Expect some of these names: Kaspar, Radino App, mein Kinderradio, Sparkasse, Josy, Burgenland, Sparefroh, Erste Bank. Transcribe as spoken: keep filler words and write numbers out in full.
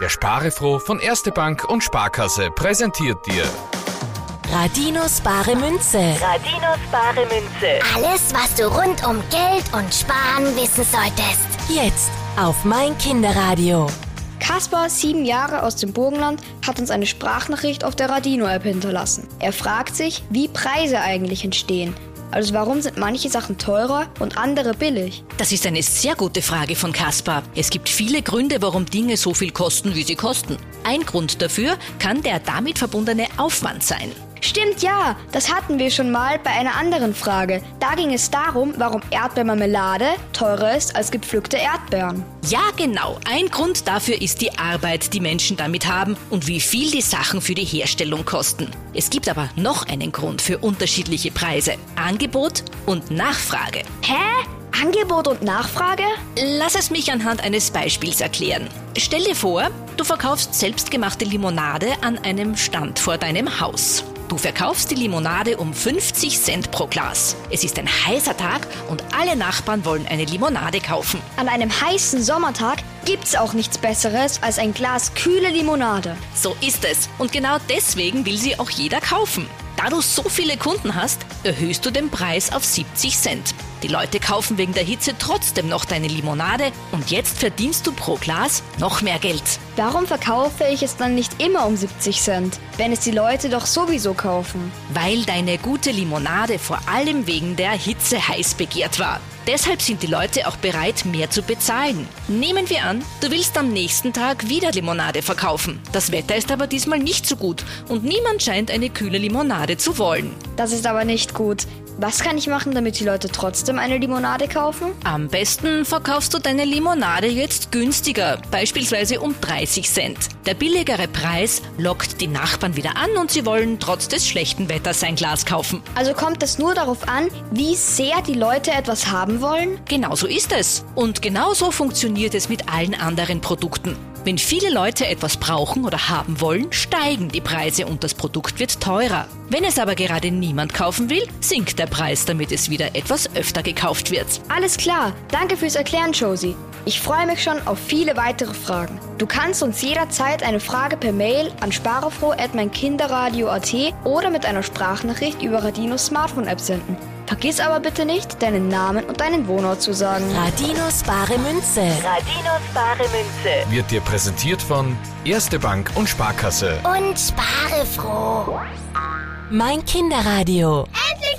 Der Sparefroh von Erste Bank und Sparkasse präsentiert dir Radinos Bare Münze. Radinos Bare Münze. Alles, was du rund um Geld und Sparen wissen solltest. Jetzt auf mein Kinderradio. Kaspar, sieben Jahre, aus dem Burgenland, hat uns eine Sprachnachricht auf der Radino App hinterlassen. Er fragt sich, wie Preise eigentlich entstehen. Also warum sind manche Sachen teurer und andere billig? Das ist eine sehr gute Frage von Kaspar. Es gibt viele Gründe, warum Dinge so viel kosten, wie sie kosten. Ein Grund dafür kann der damit verbundene Aufwand sein. Stimmt, ja, das hatten wir schon mal bei einer anderen Frage. Da ging es darum, warum Erdbeermarmelade teurer ist als gepflückte Erdbeeren. Ja, genau. Ein Grund dafür ist die Arbeit, die Menschen damit haben und wie viel die Sachen für die Herstellung kosten. Es gibt aber noch einen Grund für unterschiedliche Preise: Angebot und Nachfrage. Hä? Angebot und Nachfrage? Lass es mich anhand eines Beispiels erklären. Stell dir vor, du verkaufst selbstgemachte Limonade an einem Stand vor deinem Haus. Du verkaufst die Limonade um fünfzig Cent pro Glas. Es ist ein heißer Tag und alle Nachbarn wollen eine Limonade kaufen. An einem heißen Sommertag gibt's auch nichts Besseres als ein Glas kühle Limonade. So ist es. Und genau deswegen will sie auch jeder kaufen. Da du so viele Kunden hast, erhöhst du den Preis auf siebzig Cent. Die Leute kaufen wegen der Hitze trotzdem noch deine Limonade und jetzt verdienst du pro Glas noch mehr Geld. Warum verkaufe ich es dann nicht immer um siebzig Cent, wenn es die Leute doch sowieso kaufen? Weil deine gute Limonade vor allem wegen der Hitze heiß begehrt war. Deshalb sind die Leute auch bereit, mehr zu bezahlen. Nehmen wir an, du willst am nächsten Tag wieder Limonade verkaufen. Das Wetter ist aber diesmal nicht so gut und niemand scheint eine kühle Limonade zu wollen. Das ist aber nicht gut. Was kann ich machen, damit die Leute trotzdem eine Limonade kaufen? Am besten verkaufst du deine Limonade jetzt günstiger, beispielsweise um dreißig Cent. Der billigere Preis lockt die Nachbarn wieder an und sie wollen trotz des schlechten Wetters ein Glas kaufen. Also kommt es nur darauf an, wie sehr die Leute etwas haben wollen? Genau so ist es. Und genauso funktioniert es mit allen anderen Produkten. Wenn viele Leute etwas brauchen oder haben wollen, steigen die Preise und das Produkt wird teurer. Wenn es aber gerade niemand kaufen will, sinkt der Preis, damit es wieder etwas öfter gekauft wird. Alles klar, danke fürs Erklären, Josy. Ich freue mich schon auf viele weitere Fragen. Du kannst uns jederzeit eine Frage per Mail an sparefroh at mein kinderradio punkt a t oder mit einer Sprachnachricht über Radinos Smartphone-App senden. Vergiss aber bitte nicht, deinen Namen und deinen Wohnort zu sagen. Radinos Bare Münze. Radinos Bare Münze. Wird dir präsentiert von Erste Bank und Sparkasse. Und Sparefroh. Mein Kinderradio. Endlich!